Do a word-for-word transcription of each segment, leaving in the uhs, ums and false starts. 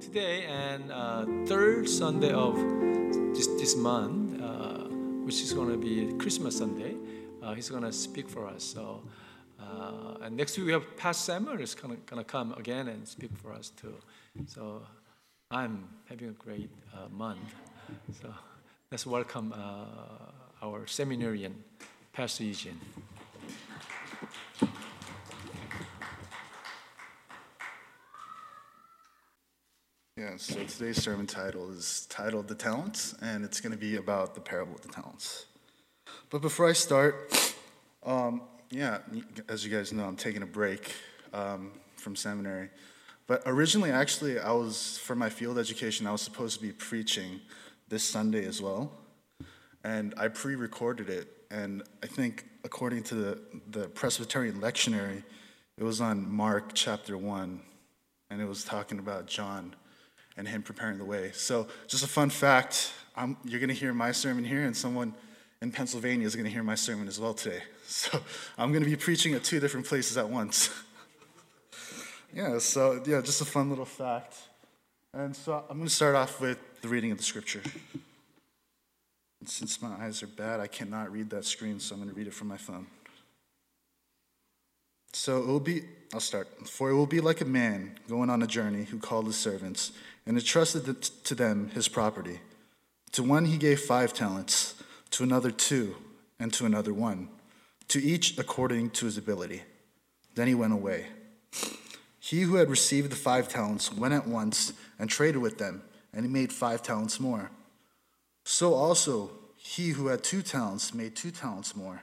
Today and uh, third Sunday of this, this month, uh, which is going to be Christmas Sunday, uh, he's going to speak for us. So, uh, and next week we have Pastor Samuel is going to come again and speak for us too. So I'm having a great uh, month. So let's welcome uh, our seminarian, Pastor Eugene. Yeah, so today's sermon title is titled The Talents, and it's going to be about the parable of the talents. But before I start, um, yeah, as you guys know, I'm taking a break um, from seminary. But originally, actually, I was, for my field education, I was supposed to be preaching this Sunday as well. And I pre-recorded it, and I think according to the, the Presbyterian lectionary, it was on Mark chapter one, and it was talking about John and him preparing the way. So just a fun fact, I'm, you're going to hear my sermon here, and someone in Pennsylvania is going to hear my sermon as well today. So I'm going to be preaching at two different places at once. yeah, so yeah, just a fun little fact. And so I'm going to start off with the reading of the scripture. And since my eyes are bad, I cannot read that screen, so I'm going to read it from my phone. So it will be, I'll start. For it will be like a man going on a journey who called his servants and entrusted to them his property. To one he gave five talents, to another two, and to another one, to each according to his ability. Then he went away. He who had received the five talents went at once and traded with them, and he made five talents more. So also he who had two talents made two talents more.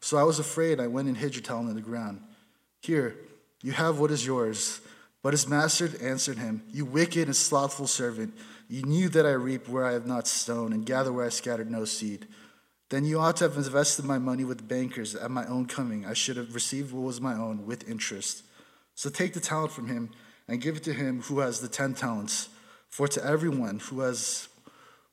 So I was afraid. I went and hid your talent in the ground. Here, you have what is yours. But his master answered him, You wicked and slothful servant, you knew that I reap where I have not sown and gather where I scattered no seed. Then you ought to have invested my money with bankers at my own coming. I should have received what was my own with interest. So take the talent from him and give it to him who has the ten talents. For to everyone who has,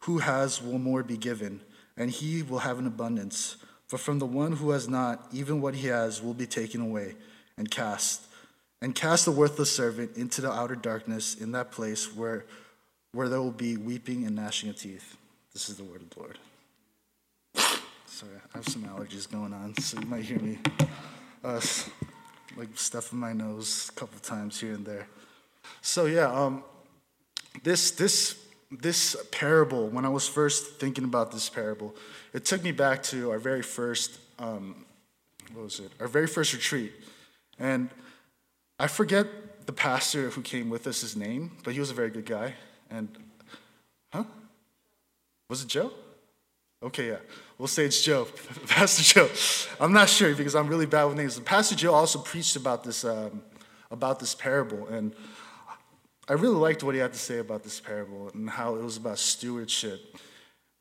who has will more be given, and he will have an abundance. For from the one who has not, even what he has will be taken away and cast. And cast the worthless servant into the outer darkness in that place where, where there will be weeping and gnashing of teeth. This is the word of the Lord. Sorry, I have some allergies going on, so you might hear me uh, like stuffing my nose a couple times here and there. So yeah, um, this this... This parable, when I was first thinking about this parable, it took me back to our very first, um, what was it? Our very first retreat. And I forget the pastor who came with us, his name, but he was a very good guy. And, huh? Was it Joe? Okay, yeah. We'll say it's Joe, Pastor Joe. I'm not sure because I'm really bad with names. Pastor Joe also preached about this, um, about this parable. And I really liked what he had to say about this parable and how it was about stewardship.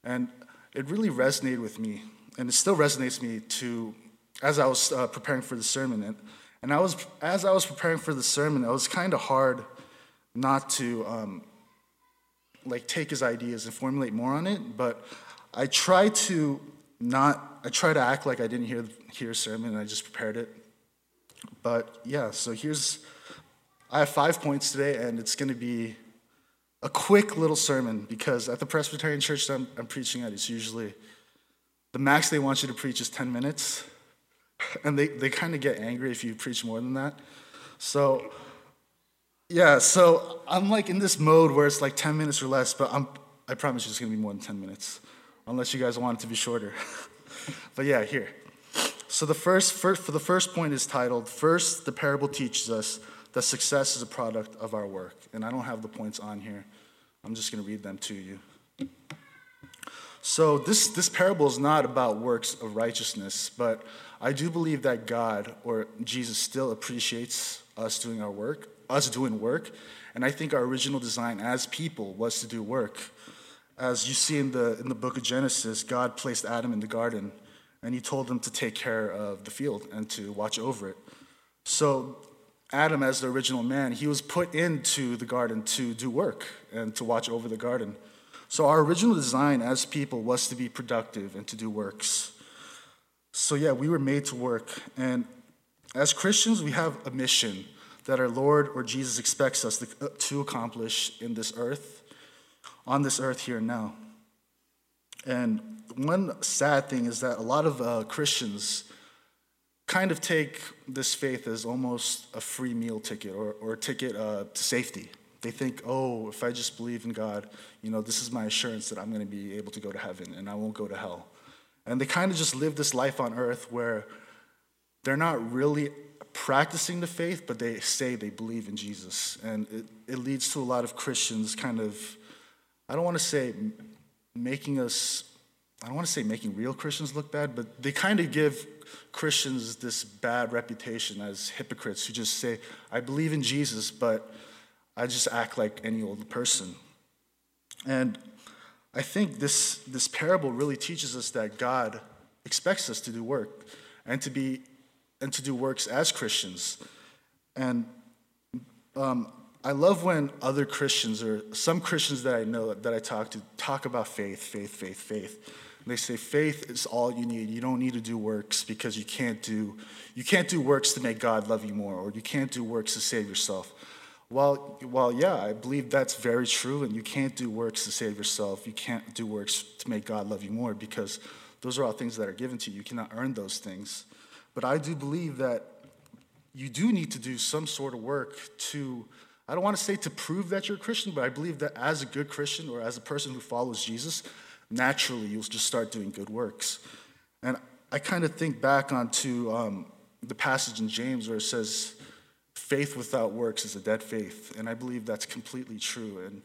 And it really resonated with me, and it still resonates me to, as I was uh, preparing for the sermon. And, and I was as I was preparing for the sermon, it was kind of hard not to um, like take his ideas and formulate more on it, but I tried to not, I tried to act like I didn't hear, hear a sermon and I just prepared it. But yeah, so here's, I have five points today, and it's going to be a quick little sermon because at the Presbyterian church that I'm, I'm preaching at, it's usually the max they want you to preach is ten minutes, and they, they kind of get angry if you preach more than that. So Yeah, so I'm like in this mode where it's like ten minutes or less, but I'm, I promise you it's going to be more than ten minutes, unless you guys want it to be shorter. But yeah, here. So the first, first, for the first point is titled, First, the Parable Teaches Us That Success is a Product of Our Work. And I don't have the points on here. I'm just going to read them to you. So this, this parable is not about works of righteousness, but I do believe that God or Jesus still appreciates us doing our work, us doing work. And I think our original design as people was to do work. As you see in the in the book of Genesis, God placed Adam in the garden, and he told him to take care of the field and to watch over it. So Adam, as the original man, he was put into the garden to do work and to watch over the garden. So our original design as people was to be productive and to do works. So yeah, we were made to work. And as Christians, we have a mission that our Lord or Jesus expects us to accomplish in this earth, on this earth here and now. And one sad thing is that a lot of uh, Christians kind of take this faith as almost a free meal ticket or, or a ticket uh, to safety. They think, oh, if I just believe in God, you know, this is my assurance that I'm going to be able to go to heaven and I won't go to hell. And they kind of just live this life on earth where they're not really practicing the faith, but they say they believe in Jesus. And it, it leads to a lot of Christians kind of, I don't want to say making us, I don't want to say making real Christians look bad, but they kind of give Christians this bad reputation as hypocrites who just say, I believe in Jesus, but I just act like any old person. And I think this, this parable really teaches us that God expects us to do work and to be and to do works as Christians. And um, I love when other Christians, or some Christians that I know that I talk to, talk about faith, faith, faith, faith. And they say faith is all you need. You don't need to do works because you can't do you can't do works to make God love you more, or you can't do works to save yourself. Well, well, yeah, I believe that's very true, and you can't do works to save yourself. You can't do works to make God love you more because those are all things that are given to you. You cannot earn those things. But I do believe that you do need to do some sort of work to, I don't want to say to prove that you're a Christian, but I believe that as a good Christian or as a person who follows Jesus, naturally you'll just start doing good works. And I kind of think back onto um, the passage in James where it says, faith without works is a dead faith, and I believe that's completely true. And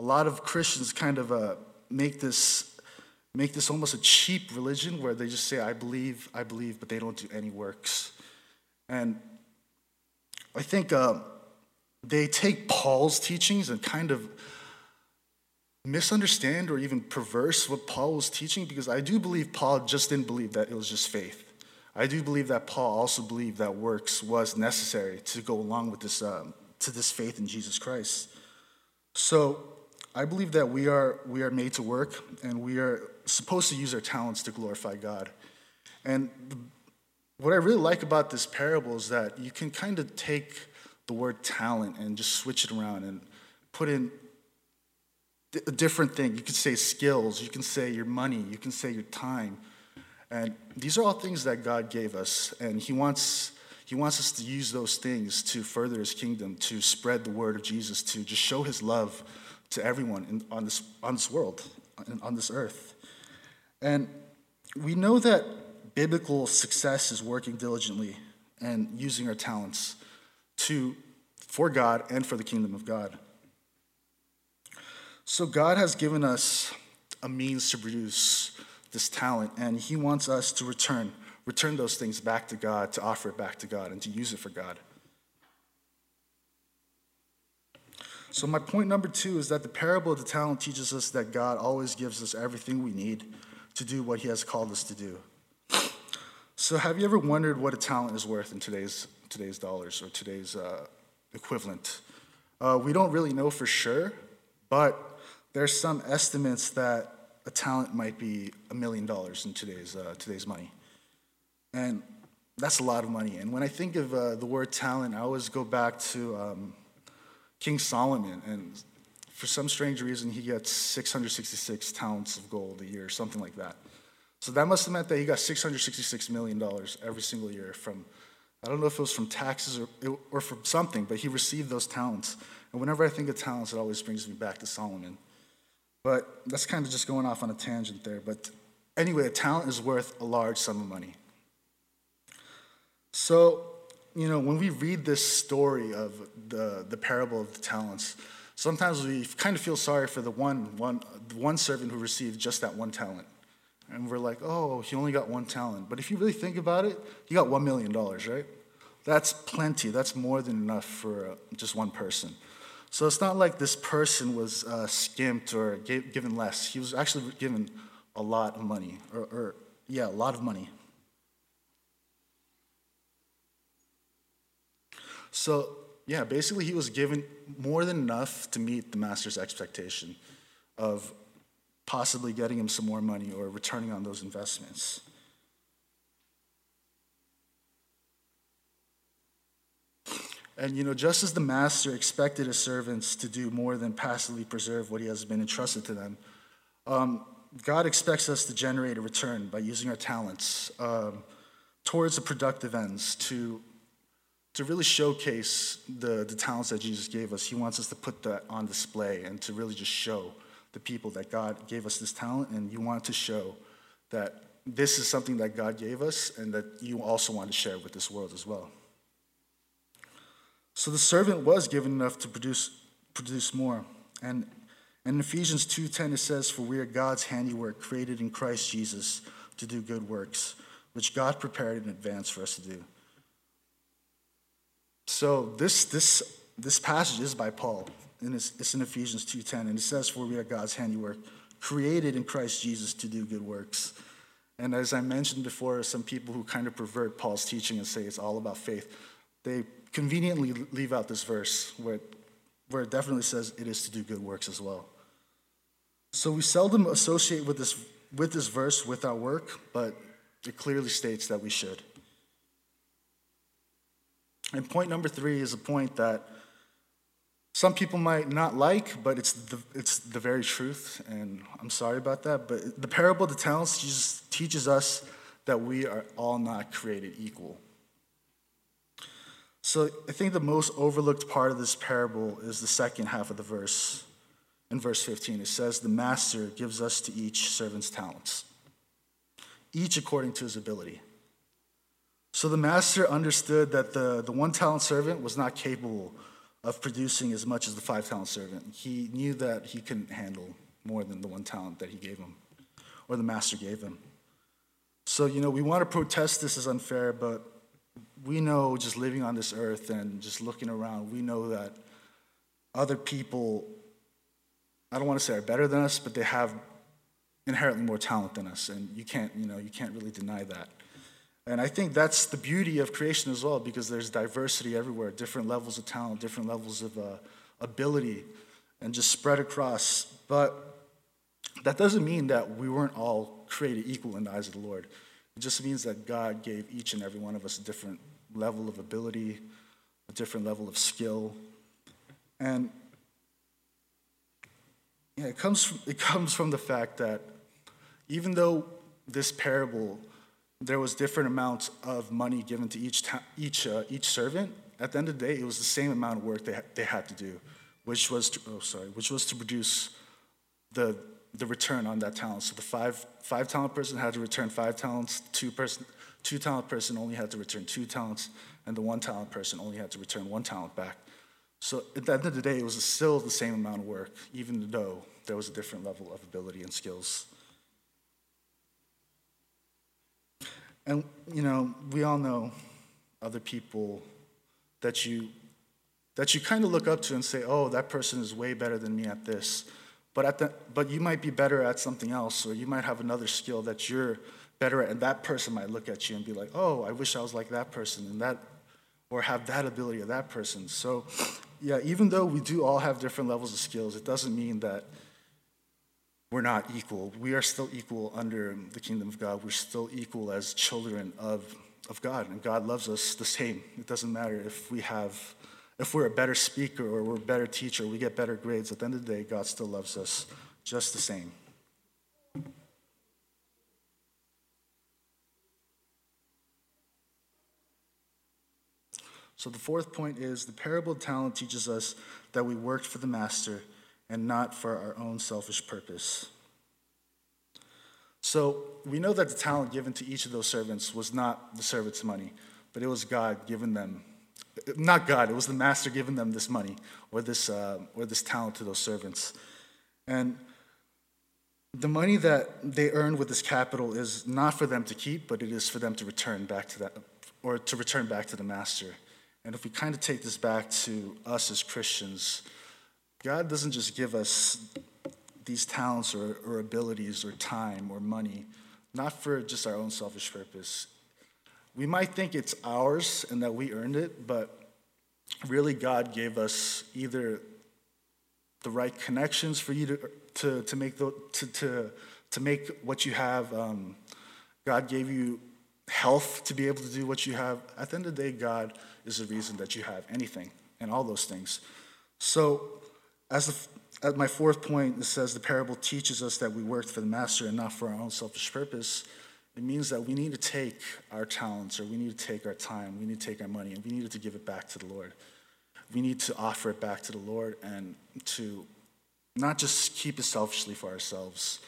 a lot of Christians kind of uh, make this make this almost a cheap religion where they just say, I believe, I believe, but they don't do any works. And I think uh, they take Paul's teachings and kind of misunderstand or even perverse what Paul was teaching, because I do believe Paul just didn't believe that it was just faith. I do believe that Paul also believed that works was necessary to go along with this um, to this faith in Jesus Christ. So I believe that we are we are made to work, and we are supposed to use our talents to glorify God. And what I really like about this parable is that you can kind of take the word talent and just switch it around and put in a different thing. You could say skills, you can say your money, you can say your time. And these are all things that God gave us, and he wants he wants us to use those things to further his kingdom, to spread the word of Jesus, to just show his love to everyone in, on this on this world, and on this earth. And we know that biblical success is working diligently and using our talents to for God and for the kingdom of God. So God has given us a means to produce this talent, and he wants us to return, return those things back to God, to offer it back to God, and to use it for God. So my point number two is that the parable of the talent teaches us that God always gives us everything we need to do what he has called us to do. So have you ever wondered what a talent is worth in today's today's dollars or today's uh, equivalent? Uh, we don't really know for sure, but there's some estimates that a talent might be a million dollars in today's uh, today's money. And that's a lot of money. And when I think of uh, the word talent, I always go back to um, King Solomon. And for some strange reason, he gets six hundred sixty-six talents of gold a year, something like that. So that must have meant that he got six hundred sixty-six million dollars every single year from I don't know if it was from taxes or, or from something, but he received those talents. And whenever I think of talents, it always brings me back to Solomon. But that's kind of just going off on a tangent there. But anyway, a talent is worth a large sum of money. So, you know, when we read this story of the, the parable of the talents, sometimes we kind of feel sorry for the one, one, the one servant who received just that one talent. And we're like, oh, he only got one talent. But if you really think about it, he got one million dollars, right? That's plenty. That's more than enough for just one person. So it's not like this person was uh, skimped or gave, given less. He was actually given a lot of money, or, or yeah, a lot of money. So, yeah, basically he was given more than enough to meet the master's expectation of possibly getting him some more money or returning on those investments. And, you know, just as the master expected his servants to do more than passively preserve what he has been entrusted to them, um, God expects us to generate a return by using our talents um, towards the productive ends to to really showcase the, the talents that Jesus gave us. He wants us to put that on display and to really just show the people that God gave us this talent, and you want to show that this is something that God gave us and that you also want to share with this world as well. So the servant was given enough to produce produce more. And, and in Ephesians two ten it says, "For we are God's handiwork, created in Christ Jesus to do good works, which God prepared in advance for us to do." So this this this passage is by Paul, and it's, it's in Ephesians two ten, and it says, "For we are God's handiwork, created in Christ Jesus to do good works." And as I mentioned before, some people who kind of pervert Paul's teaching and say it's all about faith, they conveniently leave out this verse where it, where it definitely says it is to do good works as well. So we seldom associate with this with this verse with our work, but it clearly states that we should. And point number three is a point that some people might not like, but it's the, it's the very truth, and I'm sorry about that. But the parable of the talents Jesus teaches us that we are all not created equal. So I think the most overlooked part of this parable is the second half of the verse. In verse fifteen, it says, "The master gives us to each servant's talents, each according to his ability." So the master understood that the, the one-talent servant was not capable of producing as much as the five-talent servant. He knew that he couldn't handle more than the one talent that he gave him, or the master gave him. So, you know, we want to protest this as unfair, but we know just living on this earth and just looking around, we know that other people, I don't want to say are better than us, but they have inherently more talent than us, and you can't, you know, you can't really deny that. And I think that's the beauty of creation as well, because there's diversity everywhere, different levels of talent, different levels of uh, ability, and just spread across. But that doesn't mean that we weren't all created equal in the eyes of the Lord. It just means that God gave each and every one of us a different level of ability, a different level of skill. And yeah, it comes from, it comes from the fact that even though this parable, there was different amounts of money given to each ta- each uh, each servant. At the end of the day, it was the same amount of work they ha- they had to do, which was to, oh sorry, which was to produce the the return on that talent. So the five five talent person had to return five talents. Two person two talent person only had to return two talents, and the one talent person only had to return one talent back. So at the end of the day, it was still the same amount of work, even though there was a different level of ability and skills. And, you know, we all know other people that you that you kind of look up to and say, oh, that person is way better than me at this. But at the, but you might be better at something else, or you might have another skill that you're better at, and that person might look at you and be like, oh, I wish I was like that person, and that, or have that ability of that person. So, yeah, even though we do all have different levels of skills, it doesn't mean that we're not equal. We are still equal under the kingdom of God. We're still equal as children of, of God, and God loves us the same. It doesn't matter if we have, if we're a better speaker or we're a better teacher, we get better grades. At the end of the day, God still loves us just the same. So the fourth point is the parable of talent teaches us that we worked for the master and not for our own selfish purpose. So we know that the talent given to each of those servants was not the servant's money, but it was God giving them. Not God, it was the master giving them this money or this, uh, or this talent to those servants. And the money that they earned with this capital is not for them to keep, but it is for them to return back to that, or to return back to the master. And if we kind of take this back to us as Christians, God doesn't just give us these talents or, or abilities or time or money, not for just our own selfish purpose. We might think it's ours and that we earned it, but really God gave us either the right connections for you to to to make the to to, to make what you have. Um, God gave you health to be able to do what you have. At the end of the day, God is the reason that you have anything and all those things. So as the, at my fourth point, it says the parable teaches us that we worked for the master and not for our own selfish purpose. It means that we need to take our talents, or we need to take our time, we need to take our money, and we need to give it back to the Lord. We need to offer it back to the Lord and to not just keep it selfishly for ourselves.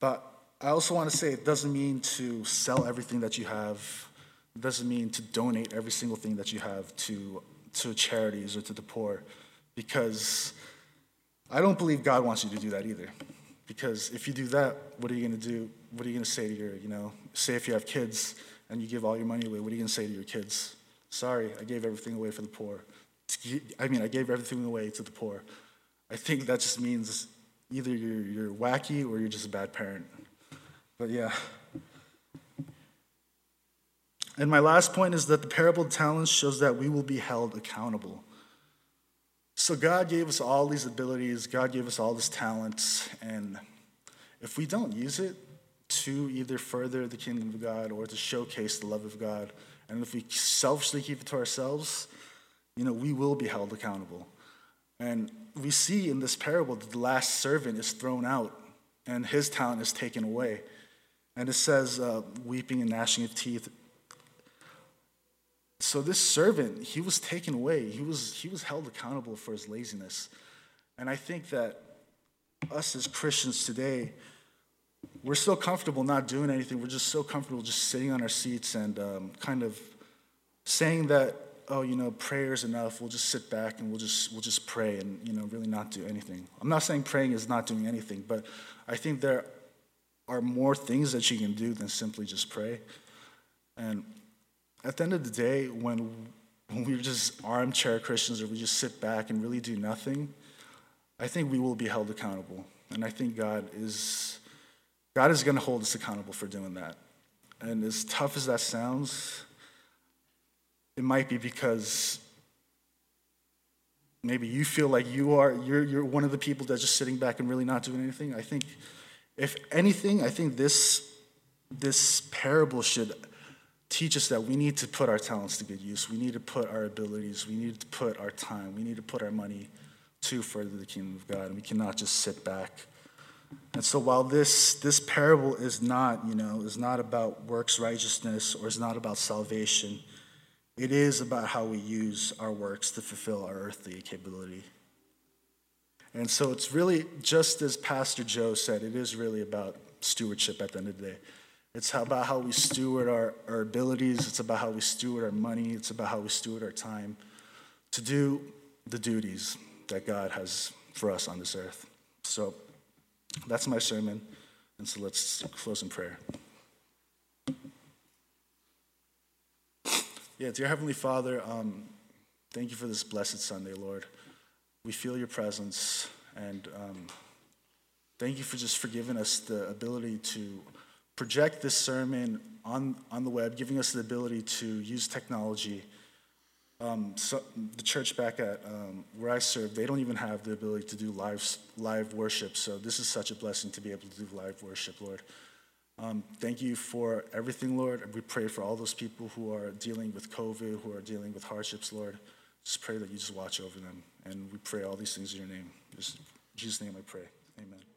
But I also want to say it doesn't mean to sell everything that you have. It doesn't mean to donate every single thing that you have to, to charities or to the poor, because I don't believe God wants you to do that either. Because if you do that, what are you going to do? What are you going to say to your, you know, say if you have kids and you give all your money away, what are you going to say to your kids? Sorry, I gave everything away for the poor. I mean, I gave everything away to the poor. I think that just means either you're, you're wacky or you're just a bad parent. But yeah. And my last point is that the parable of talents shows that we will be held accountable. So God gave us all these abilities, God gave us all these talents, and if we don't use it to either further the kingdom of God or to showcase the love of God, and if we selfishly keep it to ourselves, you know, we will be held accountable. And we see in this parable that the last servant is thrown out and his talent is taken away. And it says, uh, weeping and gnashing of teeth. So this servant, he was taken away. He was he was held accountable for his laziness. And I think that us as Christians today, we're so comfortable not doing anything. We're just so comfortable just sitting on our seats and um, kind of saying that, oh, you know, prayer's enough. We'll just sit back and we'll just we'll just pray and, you know, really not do anything. I'm not saying praying is not doing anything, but I think there are more things that you can do than simply just pray. And at the end of the day, when when we're just armchair Christians or we just sit back and really do nothing, I think we will be held accountable. And I think God is God is going to hold us accountable for doing that. And as tough as that sounds, it might be because maybe you feel like you are you're you're one of the people that's just sitting back and really not doing anything. I think, if anything, I think this this parable should teach us that we need to put our talents to good use. We need to put our abilities. We need to put our time. We need to put our money to further the kingdom of God. And we cannot just sit back. And so while this this parable is not, you know, is not about works righteousness or is not about salvation, it is about how we use our works to fulfill our earthly capability. And so it's really, just as Pastor Joe said, it is really about stewardship at the end of the day. It's about how we steward our, our abilities. It's about how we steward our money. It's about how we steward our time to do the duties that God has for us on this earth. So that's my sermon. And so let's close in prayer. Yeah, dear Heavenly Father, um, thank you for this blessed Sunday, Lord. We feel your presence. And um, thank you for just for giving us the ability to project this sermon on, on the web, giving us the ability to use technology. Um, so the church back at um, where I serve, they don't even have the ability to do live, live worship. So this is such a blessing to be able to do live worship, Lord. Um, thank you for everything, Lord. We pray for all those people who are dealing with COVID, who are dealing with hardships, Lord. Just pray that you just watch over them. And we pray all these things in your name. Just, in Jesus' name I pray. Amen.